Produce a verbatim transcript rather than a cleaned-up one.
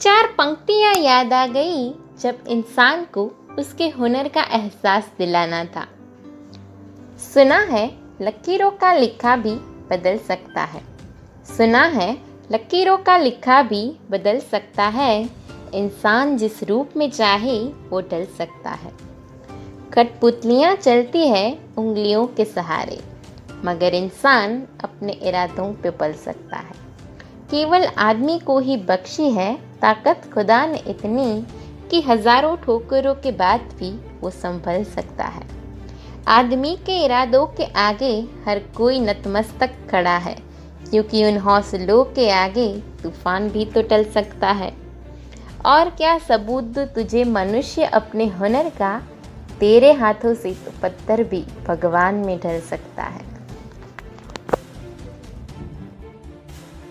चार पंक्तियाँ याद आ गई जब इंसान को उसके हुनर का एहसास दिलाना था। सुना है लकीरों का लिखा भी बदल सकता है, सुना है लकीरों का लिखा भी बदल सकता है, इंसान जिस रूप में चाहे वो ढल सकता है। कठपुतलियाँ चलती है उंगलियों के सहारे, मगर इंसान अपने इरादों पे पल सकता है। केवल आदमी को ही बख्शी है ताकत खुदा ने इतनी कि हज़ारों ठोकरों के बाद भी वो संभल सकता है। आदमी के इरादों के आगे हर कोई नतमस्तक खड़ा है, क्योंकि उन हौसलों के आगे तूफान भी तो टल सकता है। और क्या सबूत दूं तुझे मनुष्य अपने हुनर का, तेरे हाथों से तो पत्थर भी भगवान में ढल सकता है।